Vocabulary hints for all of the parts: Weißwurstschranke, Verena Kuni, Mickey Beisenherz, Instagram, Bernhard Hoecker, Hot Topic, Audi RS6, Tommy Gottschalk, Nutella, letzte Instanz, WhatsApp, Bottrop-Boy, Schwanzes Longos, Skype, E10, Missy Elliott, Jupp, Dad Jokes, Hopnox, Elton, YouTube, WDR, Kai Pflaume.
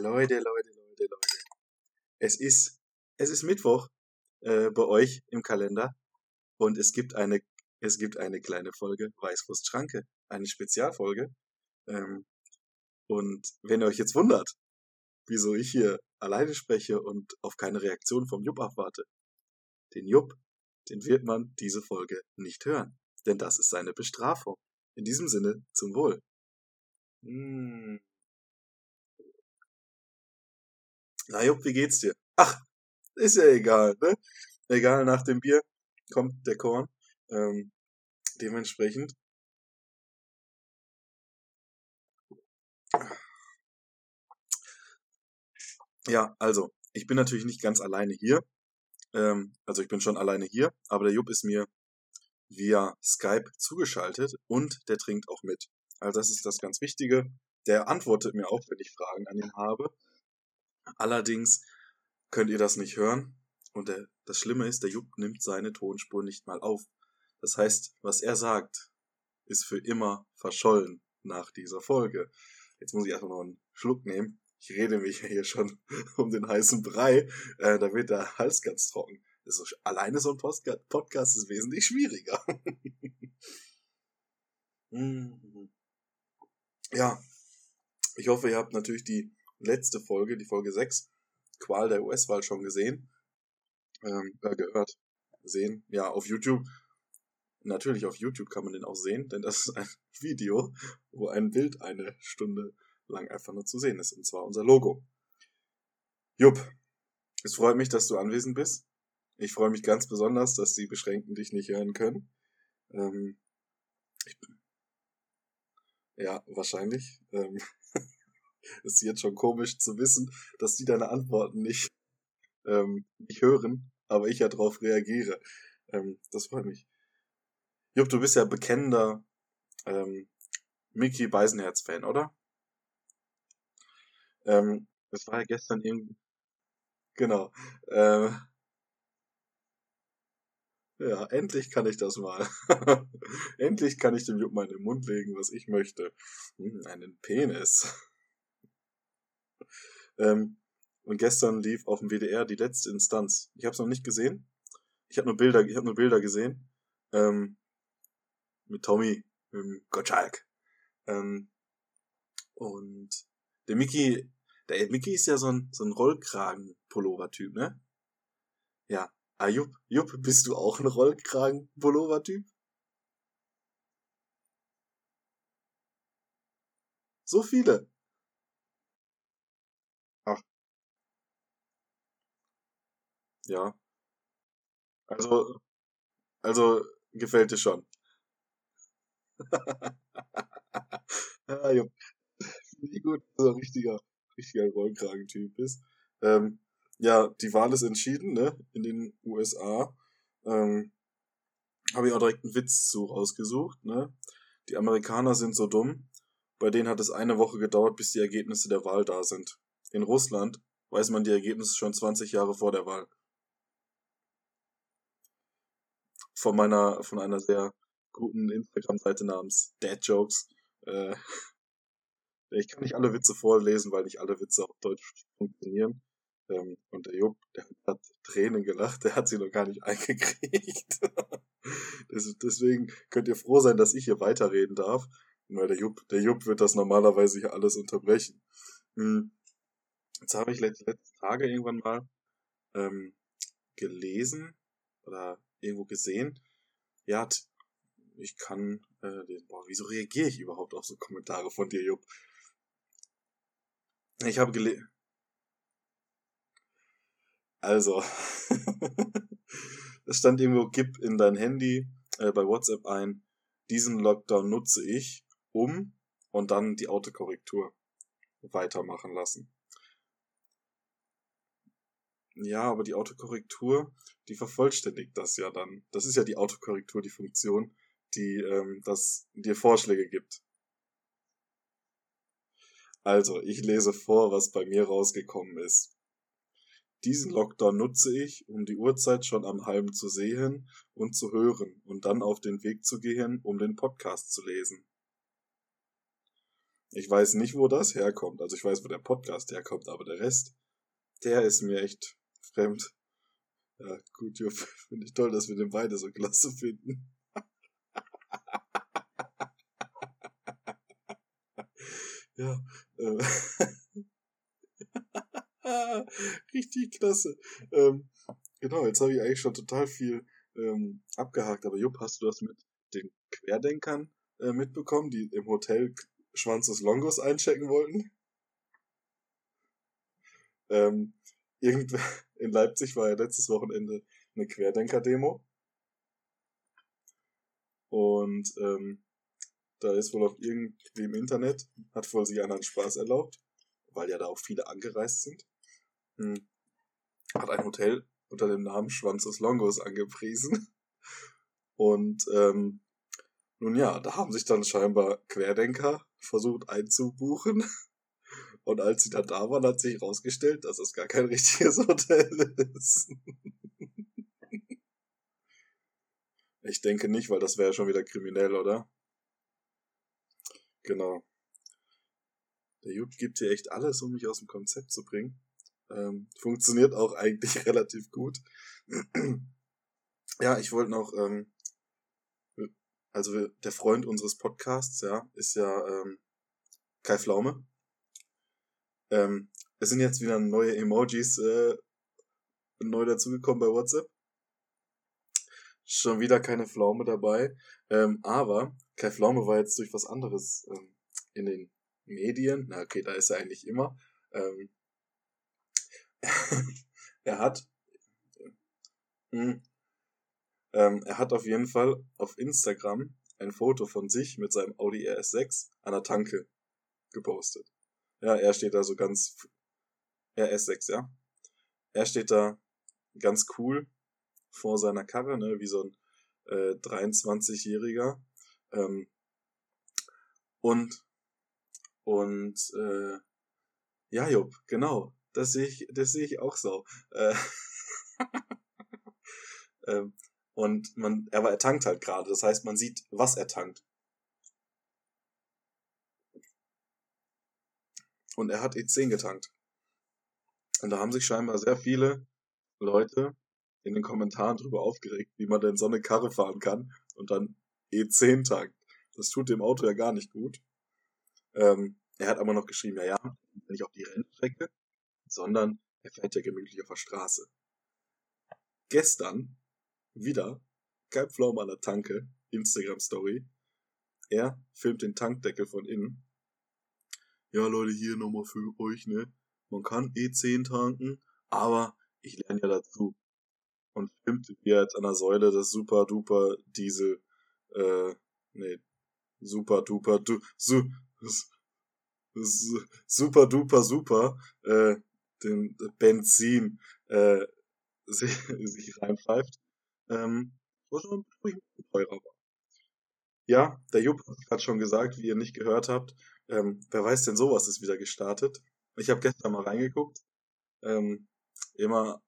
Leute. Es ist Mittwoch bei euch im Kalender und es gibt eine kleine Folge Weißwurstschranke, eine Spezialfolge. Und wenn ihr euch jetzt wundert, wieso ich hier alleine spreche und auf keine Reaktion vom Jupp abwarte, den wird man diese Folge nicht hören, denn das ist seine Bestrafung. In diesem Sinne, zum Wohl. Na Jupp, wie geht's dir? Ach, ist ja egal, ne? Egal, nach dem Bier kommt der Korn. Dementsprechend. Ja, also, ich bin natürlich nicht ganz alleine hier. Also ich bin schon alleine hier, aber der Jupp ist mir via Skype zugeschaltet und der trinkt auch mit. Also das ist das ganz Wichtige. Der antwortet mir auch, wenn ich Fragen an ihn habe. Allerdings könnt ihr das nicht hören. Und das Schlimme ist, der Jupp nimmt seine Tonspur nicht mal auf. Das heißt, was er sagt, ist für immer verschollen nach dieser Folge. Jetzt muss ich erstmal noch einen Schluck nehmen. Ich rede mich ja hier schon um den heißen Brei. Da wird der Hals ganz trocken. Das ist alleine so ein Podcast ist wesentlich schwieriger. Ja, ich hoffe, ihr habt natürlich die letzte Folge, die Folge 6, Qual der US-Wahl schon gesehen, gehört, sehen, ja, auf YouTube. Natürlich, auf YouTube kann man den auch sehen, denn das ist ein Video, wo ein Bild eine Stunde lang einfach nur zu sehen ist, und zwar unser Logo. Jupp, es freut mich, dass du anwesend bist. Ich freue mich ganz besonders, dass die Beschränkten dich nicht hören können. Ja, wahrscheinlich. Ist jetzt schon komisch zu wissen, dass die deine Antworten nicht hören, aber ich ja drauf reagiere. Das freut mich. Jupp, du bist ja bekennender Mickey Beisenherz-Fan, oder? Das war ja gestern irgendwie... Genau. Ja, endlich kann ich das mal. Endlich kann ich dem Jupp mal in den Mund legen, was ich möchte. Einen Penis. Und gestern lief auf dem WDR die letzte Instanz. Ich habe es noch nicht gesehen. Ich habe nur Bilder gesehen. Mit Tommy, mit Gottschalk. Und der Mickey ist ja so ein Rollkragen-Pullover-Typ, ne? Ja. Ah, Jupp, bist du auch ein Rollkragen-Pullover-Typ? So viele. Ach. Ja. Also, gefällt dir schon. Ja, Jupp. Wie gut, dass du ein richtiger Rollkragen-Typ bist. Ja, die Wahl ist entschieden, ne? In den USA. Habe ich auch direkt einen Witz zu rausgesucht, ne? Die Amerikaner sind so dumm. Bei denen hat es eine Woche gedauert, bis die Ergebnisse der Wahl da sind. In Russland weiß man die Ergebnisse schon 20 Jahre vor der Wahl. Von einer sehr guten Instagram-Seite namens Dad Jokes. Ich kann nicht alle Witze vorlesen, weil nicht alle Witze auf Deutsch funktionieren. Und der Jupp, der hat Tränen gelacht, der hat sie noch gar nicht eingekriegt. Deswegen könnt ihr froh sein, dass ich hier weiterreden darf, weil der Jupp wird das normalerweise hier alles unterbrechen. Jetzt habe ich letzte Tage irgendwann mal gelesen oder irgendwo gesehen, ja, ich kann, wieso reagiere ich überhaupt auf so Kommentare von dir, Jupp? Ich habe gelesen, also, es stand irgendwo, gib in dein Handy bei WhatsApp ein, diesen Lockdown nutze ich, und dann die Autokorrektur weitermachen lassen. Ja, aber die Autokorrektur, die vervollständigt das ja dann. Das ist ja die Autokorrektur, die Funktion, die das dir Vorschläge gibt. Also, ich lese vor, was bei mir rausgekommen ist. Diesen Lockdown nutze ich, um die Uhrzeit schon am halben zu sehen und zu hören und dann auf den Weg zu gehen, um den Podcast zu lesen. Ich weiß nicht, wo das herkommt. Also ich weiß, wo der Podcast herkommt, aber der Rest, der ist mir echt fremd. Ja, gut, Jupp, finde ich toll, dass wir den beide so klasse finden. Ja, richtig klasse. Genau, jetzt habe ich eigentlich schon total viel abgehakt, aber Jupp, hast du das mit den Querdenkern mitbekommen, die im Hotel Schwanzes Longos einchecken wollten? Irgendwer in Leipzig war ja letztes Wochenende eine Querdenker-Demo. Und da ist wohl auf irgendwie im Internet, hat wohl sich anderen Spaß erlaubt, weil ja da auch viele angereist sind, hat ein Hotel unter dem Namen Schwanzes Longos angepriesen. Und nun ja, da haben sich dann scheinbar Querdenker versucht einzubuchen. Und als sie dann da waren, hat sich herausgestellt, dass es gar kein richtiges Hotel ist. Ich denke nicht, weil das wäre ja schon wieder kriminell, oder? Genau. Der Jupp gibt hier echt alles, um mich aus dem Konzept zu bringen. Funktioniert auch eigentlich relativ gut. Ja, ich wollte noch... Also der Freund unseres Podcasts, ja, ist ja Kai Pflaume. Es sind jetzt wieder neue Emojis neu dazugekommen bei WhatsApp. Schon wieder keine Pflaume dabei. Aber Kai Pflaume war jetzt durch was anderes in den Medien. Na okay, da ist er eigentlich immer. Er hat auf jeden Fall auf Instagram ein Foto von sich mit seinem Audi RS6 an der Tanke gepostet. Ja, er steht da so ganz... RS6, ja. Er steht da ganz cool vor seiner Karre, ne, wie so ein 23-Jähriger. Ja, Jupp, genau. Das sehe ich auch so. Aber er tankt halt gerade. Das heißt, man sieht, was er tankt. Und er hat E10 getankt. Und da haben sich scheinbar sehr viele Leute in den Kommentaren drüber aufgeregt, wie man denn so eine Karre fahren kann und dann E10 tankt. Das tut dem Auto ja gar nicht gut. Er hat aber noch geschrieben, ja, nicht auf die Rennstrecke, sondern er fährt ja gemütlich auf der Straße. Gestern wieder Kai Pflaume an der Tanke, Instagram-Story. Er filmt den Tankdeckel von innen. Ja, Leute, hier nochmal für euch, ne? Man kann E10 tanken, aber ich lerne ja dazu. Und filmt hier jetzt an der Säule das den Benzin sich reinpfeift. Ja, der Jupp hat schon gesagt, wie ihr nicht gehört habt, wer weiß denn, sowas ist wieder gestartet. Ich habe gestern mal reingeguckt, immer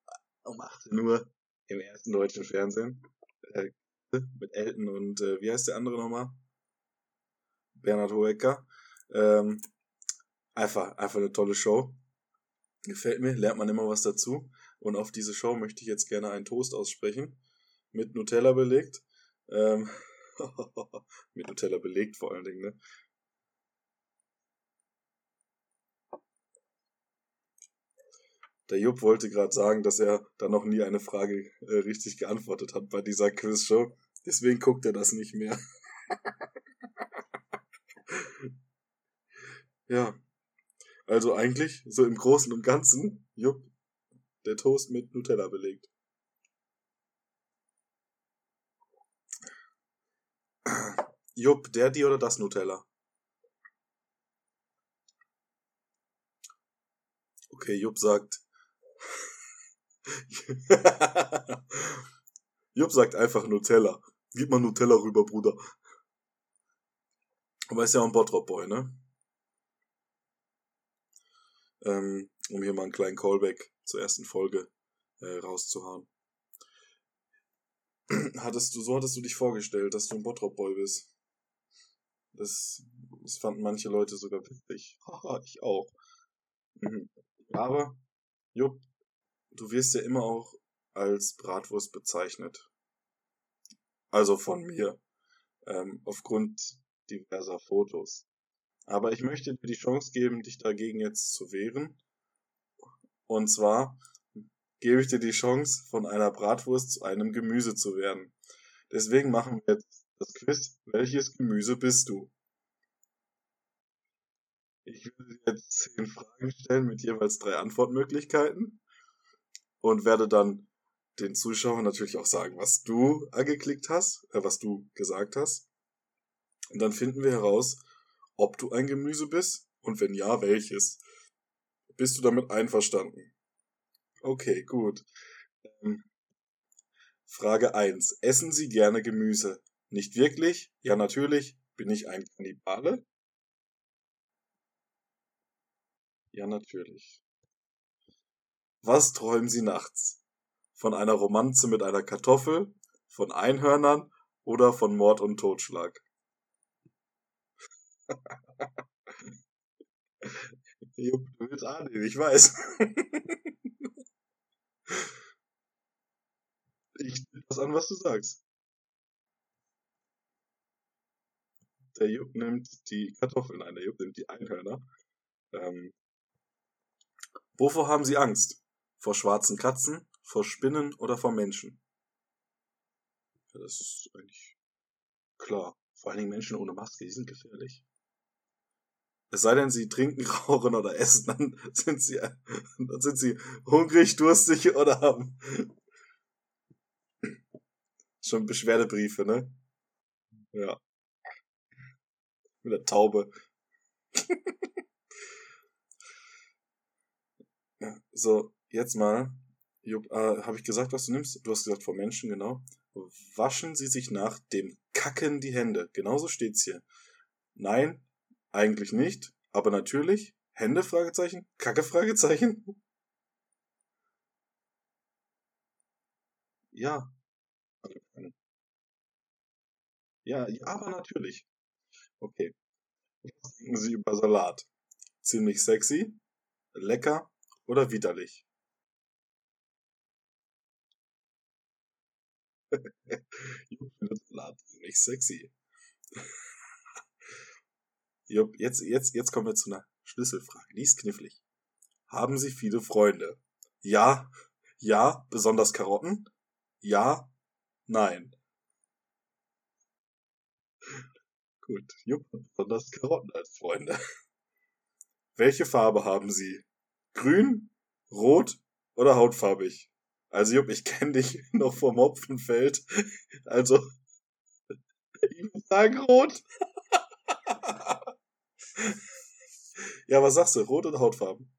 um 18 Uhr im ersten deutschen Fernsehen, mit Elton und wie heißt der andere nochmal? Bernhard Hoecker. Einfach eine tolle Show. Gefällt mir, lernt man immer was dazu. Und auf diese Show möchte ich jetzt gerne einen Toast aussprechen. Mit Nutella belegt. Mit Nutella belegt vor allen Dingen, ne? Der Jupp wollte gerade sagen, dass er da noch nie eine Frage richtig geantwortet hat bei dieser Quizshow. Deswegen guckt er das nicht mehr. Ja. Also eigentlich, so im Großen und Ganzen, Jupp, der Toast mit Nutella belegt. Jupp, der, die oder das Nutella? Okay, Jupp sagt... Jupp sagt einfach Nutella. Gib mal Nutella rüber, Bruder. Aber ist ja auch ein Bottrop-Boy, ne? Um hier mal einen kleinen Callback zur ersten Folge rauszuhauen. So hattest du dich vorgestellt, dass du ein Bottrop-Boy bist. Das Das fanden manche Leute sogar witzig. Haha, ich auch. Mhm. Aber, Jupp, du wirst ja immer auch als Bratwurst bezeichnet. Also von mir. Aufgrund diverser Fotos. Aber ich möchte dir die Chance geben, dich dagegen jetzt zu wehren. Und zwar gebe ich dir die Chance, von einer Bratwurst zu einem Gemüse zu werden. Deswegen machen wir jetzt das Quiz, welches Gemüse bist du? Ich würde dir jetzt 10 Fragen stellen mit jeweils 3 Antwortmöglichkeiten und werde dann den Zuschauern natürlich auch sagen, was du angeklickt hast, was du gesagt hast. Und dann finden wir heraus, ob du ein Gemüse bist und wenn ja, welches. Bist du damit einverstanden? Okay, gut. Frage 1. Essen Sie gerne Gemüse? Nicht wirklich? Ja, natürlich. Bin ich ein Kannibale? Ja, natürlich. Was träumen Sie nachts? Von einer Romanze mit einer Kartoffel? Von Einhörnern? Oder von Mord und Totschlag? Jupp, du willst annehmen, ich weiß. Ich nehme das an, was du sagst. Der Jupp nimmt die Kartoffeln ein, der Jupp nimmt die Einhörner. Wovor haben Sie Angst? Vor schwarzen Katzen, vor Spinnen oder vor Menschen? Ja, das ist eigentlich klar. Vor allen Dingen Menschen ohne Maske, die sind gefährlich. Es sei denn, sie trinken, rauchen oder essen, dann sind sie hungrig, durstig oder haben schon Beschwerdebriefe, ne? Ja. Mit der Taube. So, jetzt mal. Habe ich gesagt, was du nimmst? Du hast gesagt, vor Menschen, genau. Waschen Sie sich nach dem Kacken die Hände. Genauso steht's hier. Nein, eigentlich nicht. Aber natürlich. Hände? Fragezeichen. Kacke? Fragezeichen. Ja. Ja, aber natürlich. Okay. Was denken Sie über Salat? Ziemlich sexy, lecker oder widerlich? Jupp findet Salat ziemlich sexy. Jupp, jetzt kommen wir zu einer Schlüsselfrage. Die ist knifflig. Haben Sie viele Freunde? Ja, besonders Karotten? Ja, nein. Gut, Jupp hat besonders Karotten als Freunde. Welche Farbe haben Sie? Grün, rot oder hautfarbig? Also Jupp, ich kenne dich noch vom Hopfenfeld. Also, ich muss sagen rot. Ja, was sagst du? Rot oder Hautfarben?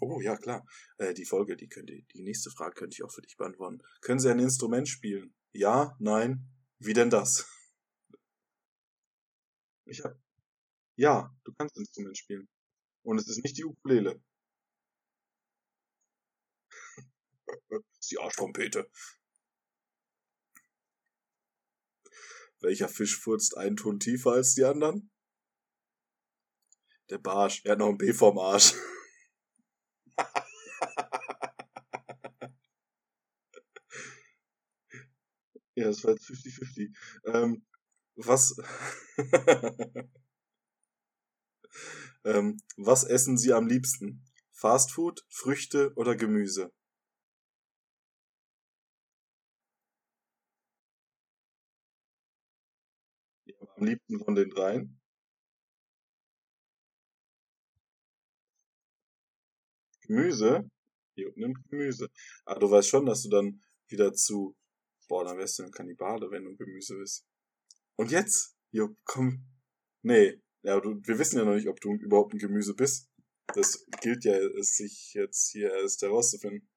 Oh, ja, klar. Die nächste Frage könnte ich auch für dich beantworten. Können Sie ein Instrument spielen? Ja, nein, wie denn das? Ja, du kannst ein Instrument spielen. Und es ist nicht die Ukulele. Das ist die Arschtrompete. Welcher Fisch furzt einen Ton tiefer als die anderen? Der Barsch. Er hat noch ein B vorm Arsch. Ja, das war jetzt 50-50. Was essen Sie am liebsten? Fastfood, Früchte oder Gemüse? Am liebsten von den dreien? Gemüse? Jupp nimmt Gemüse. Ah, du weißt schon, dass du dann wieder zu... Boah, dann wärst du ein Kannibale, wenn du Gemüse bist. Und jetzt? Jupp, komm. Nee. Ja, wir wissen ja noch nicht, ob du überhaupt ein Gemüse bist. Das gilt ja, es sich jetzt hier erst herauszufinden.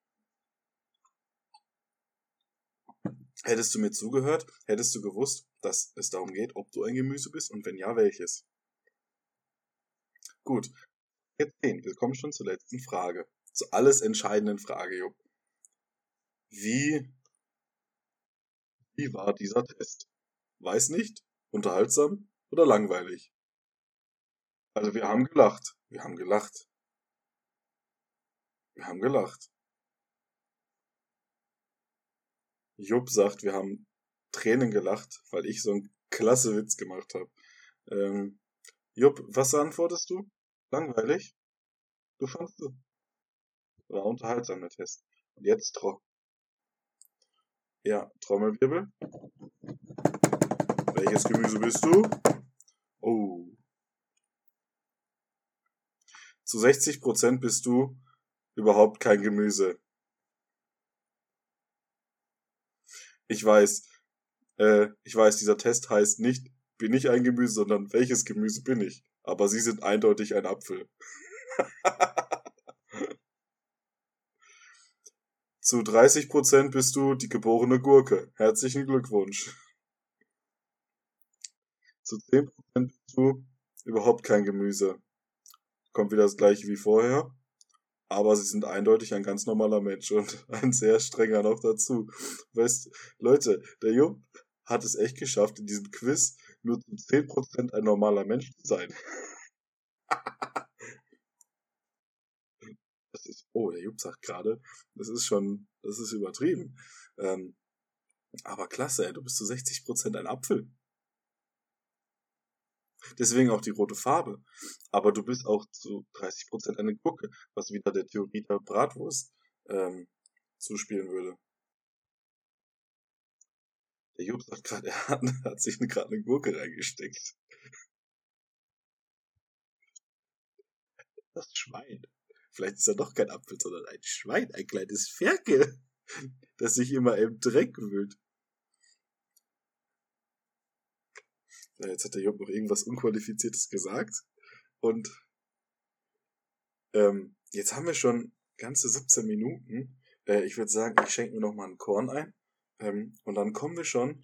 Hättest du mir zugehört, hättest du gewusst, dass es darum geht, ob du ein Gemüse bist und wenn ja, welches. Gut, jetzt sehen, wir kommen schon zur letzten Frage. Zur alles entscheidenden Frage, Jupp. Wie war dieser Test? Weiß nicht, unterhaltsam oder langweilig? Also wir haben gelacht. Wir haben gelacht. Wir haben gelacht. Jupp sagt, wir haben Tränen gelacht, weil ich so einen klasse Witz gemacht habe. Jupp, was antwortest du? Langweilig? Du fandst es. War unterhaltsam, der Test. Und jetzt Trommelwirbel. Welches Gemüse bist du? Oh. Zu 60% bist du überhaupt kein Gemüse. Ich weiß, dieser Test heißt nicht, bin ich ein Gemüse, sondern welches Gemüse bin ich? Aber sie sind eindeutig ein Apfel. Zu 30% bist du die geborene Gurke. Herzlichen Glückwunsch. Zu 10% bist du überhaupt kein Gemüse. Kommt wieder das gleiche wie vorher. Aber sie sind eindeutig ein ganz normaler Mensch und ein sehr strenger noch dazu. Weißt, Leute, der Jupp hat es echt geschafft, in diesem Quiz nur zu 10% ein normaler Mensch zu sein. Das ist, oh, der Jupp sagt gerade, das ist übertrieben. Aber klasse, ey, du bist zu 60% ein Apfel. Deswegen auch die rote Farbe. Aber du bist auch zu 30% eine Gurke, was wieder der Theorie der Bratwurst zuspielen würde. Der Jupp sagt gerade, er hat sich gerade eine Gurke reingesteckt. Das Schwein. Vielleicht ist er doch kein Apfel, sondern ein Schwein, ein kleines Ferkel, das sich immer im Dreck wühlt. Ja, jetzt hat der Jupp noch irgendwas Unqualifiziertes gesagt. Und jetzt haben wir schon ganze 17 Minuten. Ich würde sagen, ich schenke mir nochmal ein Korn ein. Und dann kommen wir schon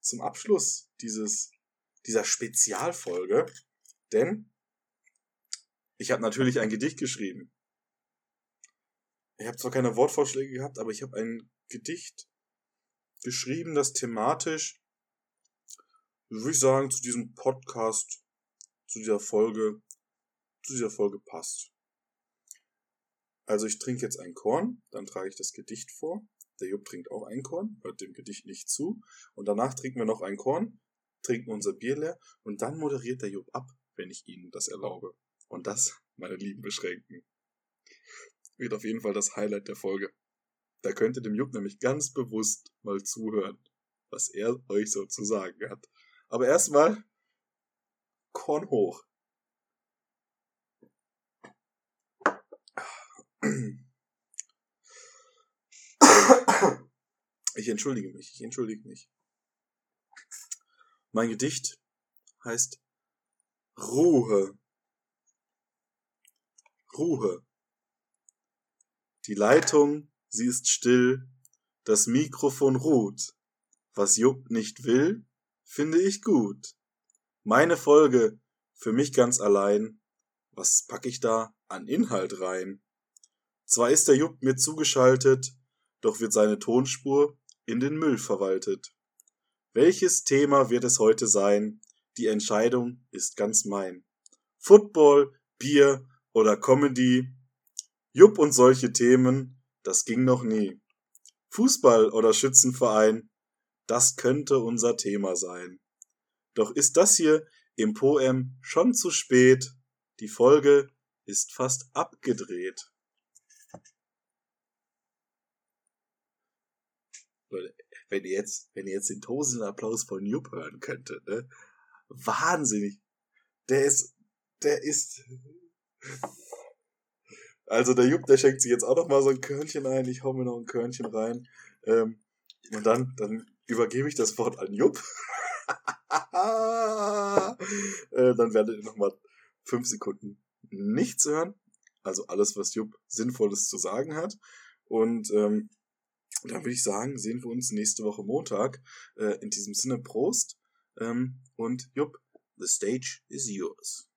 zum Abschluss dieser Spezialfolge. Denn ich habe natürlich ein Gedicht geschrieben. Ich habe zwar keine Wortvorschläge gehabt, aber ich habe ein Gedicht geschrieben, das thematisch, würde ich sagen, zu diesem Podcast, zu dieser Folge passt. Also ich trinke jetzt ein Korn, dann trage ich das Gedicht vor. Der Jupp trinkt auch ein Korn, hört dem Gedicht nicht zu. Und danach trinken wir noch ein Korn, trinken unser Bier leer und dann moderiert der Jupp ab, wenn ich Ihnen das erlaube. Und das, meine Lieben Beschränkten, wird auf jeden Fall das Highlight der Folge. Da könnt ihr dem Jupp nämlich ganz bewusst mal zuhören, was er euch so zu sagen hat. Aber erstmal Korn hoch. Ich entschuldige mich. Mein Gedicht heißt Ruhe. Ruhe. Die Leitung, sie ist still, das Mikrofon ruht. Was Jupp nicht will, finde ich gut. Meine Folge, für mich ganz allein. Was pack ich da an Inhalt rein? Zwar ist der Jupp mir zugeschaltet, doch wird seine Tonspur in den Müll verwaltet. Welches Thema wird es heute sein? Die Entscheidung ist ganz mein. Football, Bier oder Comedy? Jupp und solche Themen, das ging noch nie. Fußball oder Schützenverein? Das könnte unser Thema sein. Doch ist das hier im Poem schon zu spät. Die Folge ist fast abgedreht. Leute, wenn ihr jetzt den tosenden Applaus von Jupp hören könntet, ne? Wahnsinnig. Der ist... Also der Jupp, der schenkt sich jetzt auch noch mal so ein Körnchen ein. Ich hau mir noch ein Körnchen rein. Und dann übergebe ich das Wort an Jupp. Dann werdet ihr nochmal 5 Sekunden nichts hören. Also alles, was Jupp Sinnvolles zu sagen hat. Und dann würde ich sagen, sehen wir uns nächste Woche Montag. In diesem Sinne Prost. Und Jupp, the stage is yours.